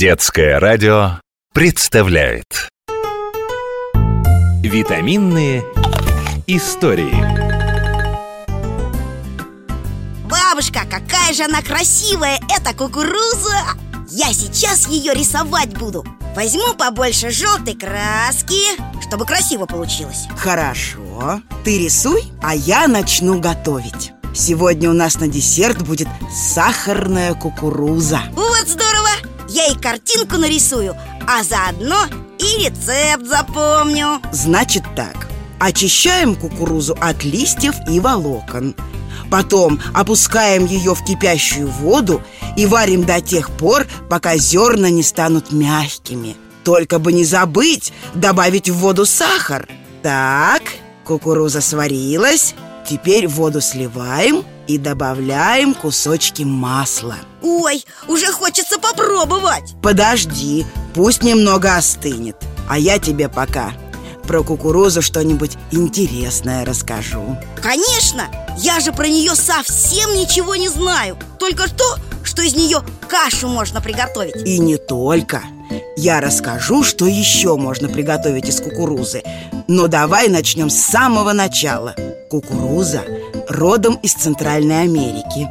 Детское радио представляет витаминные истории. Бабушка, какая же она красивая, эта кукуруза! Я сейчас ее рисовать буду. Возьму побольше желтой краски, чтобы красиво получилось. Хорошо, ты рисуй, а я начну готовить. Сегодня у нас на десерт будет сахарная кукуруза. Вот здорово! Я и картинку нарисую, а заодно и рецепт запомню. Значит так, очищаем кукурузу от листьев и волокон. Потом опускаем ее в кипящую воду и варим до тех пор, пока зерна не станут мягкими. Только бы не забыть добавить в воду сахар. Так, кукуруза сварилась. Теперь воду сливаем и добавляем кусочки масла. Ой, уже хочется попробовать. Подожди, пусть немного остынет. А я тебе пока про кукурузу что-нибудь интересное расскажу. Конечно, я же про нее совсем ничего не знаю. Только то, что из нее кашу можно приготовить. И не только. Я расскажу, что еще можно приготовить из кукурузы. Но давай начнем с самого начала. Кукуруза родом из Центральной Америки.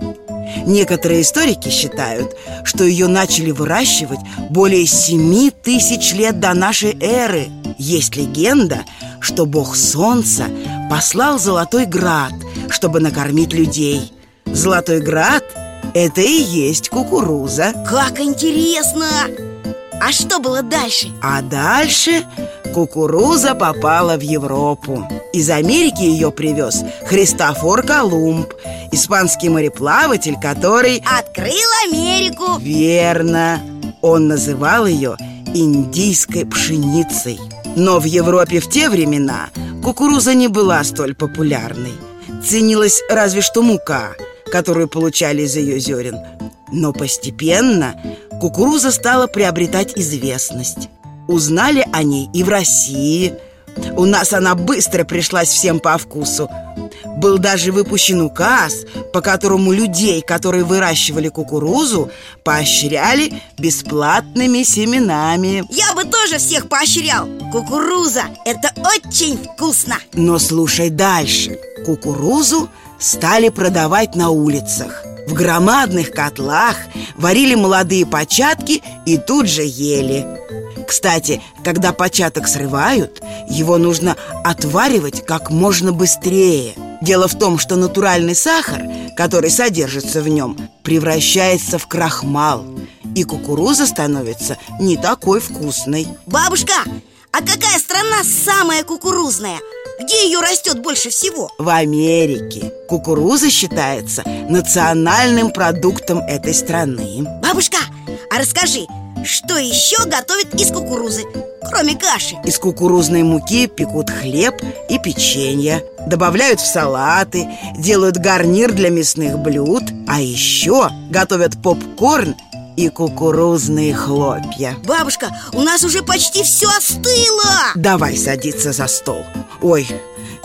Некоторые историки считают, что ее начали выращивать более 7000 лет до нашей эры. Есть легенда, что бог солнца послал золотой град, чтобы накормить людей. Золотой град – это и есть кукуруза. Как интересно! А что было дальше? А дальше кукуруза попала в Европу. Из Америки ее привез Христофор Колумб, испанский мореплаватель, который открыл Америку. Верно. Он называл ее индийской пшеницей. Но в Европе в те времена кукуруза не была столь популярной. Ценилась разве что мука, которую получали из ее зерен. Но постепенно кукуруза стала приобретать известность. Узнали о ней и в России. У нас она быстро пришлась всем по вкусу. Был даже выпущен указ, по которому людей, которые выращивали кукурузу, поощряли бесплатными семенами. Я бы тоже всех поощрял. Кукуруза – это очень вкусно. Но слушай дальше. Кукурузу стали продавать на улицах. В громадных котлах варили молодые початки и тут же ели. Кстати, когда початок срывают, его нужно отваривать как можно быстрее. Дело в том, что натуральный сахар, который содержится в нем, превращается в крахмал, и кукуруза становится не такой вкусной. Бабушка, а какая страна самая кукурузная? Где ее растет больше всего? В Америке. Кукуруза считается национальным продуктом этой страны. Бабушка, а расскажи, что еще готовят из кукурузы, кроме каши? Из кукурузной муки пекут хлеб и печенье, добавляют в салаты, делают гарнир для мясных блюд, а еще готовят попкорн и кукурузные хлопья. Бабушка, у нас уже почти все остыло. Давай садиться за стол. Ой,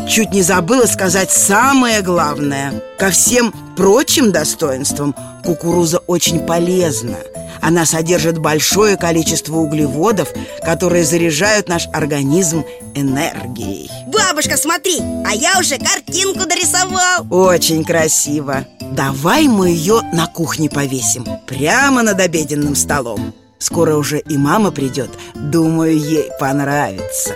чуть не забыла сказать самое главное. Ко всем прочим достоинствам кукуруза очень полезна. Она содержит большое количество углеводов, которые заряжают наш организм энергией. Бабушка, смотри, а я уже картинку дорисовал. Очень красиво. Давай мы ее на кухне повесим, прямо над обеденным столом. Скоро уже и мама придет, думаю, ей понравится.